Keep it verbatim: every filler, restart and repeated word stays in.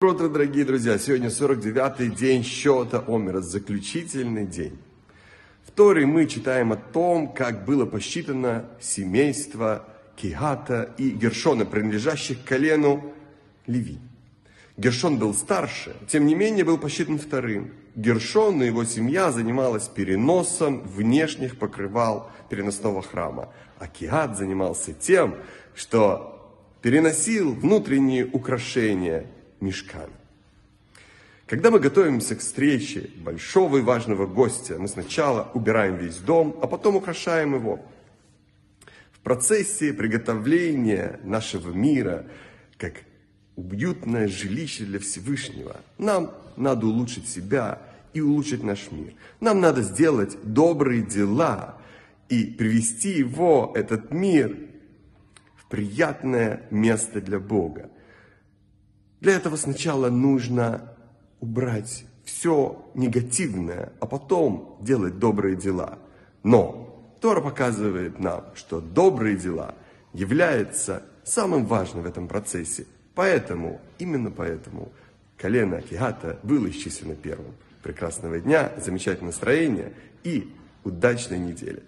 Утро, дорогие друзья! Сегодня сорок девятый день счета Омера, заключительный день. В Торе мы читаем о том, как было посчитано семейство Кехата и Гершона, принадлежащих к колену Леви. Гершон был старше, тем не менее был посчитан вторым. Гершон и его семья занималась переносом внешних покрывал переносного храма, а Кехат занимался тем, что переносил внутренние украшения мешкан. Когда мы готовимся к встрече большого и важного гостя, мы сначала убираем весь дом, а потом украшаем его. В процессе приготовления нашего мира, как уютное жилище для Всевышнего, нам надо улучшить себя и улучшить наш мир. Нам надо сделать добрые дела и привести его, этот мир, в приятное место для Бога. Для этого сначала нужно убрать все негативное, а потом делать добрые дела. Но Тора показывает нам, что добрые дела являются самым важным в этом процессе. Поэтому, именно поэтому, колено Кехата было исчислено первым. Прекрасного дня, замечательного настроения и удачной недели.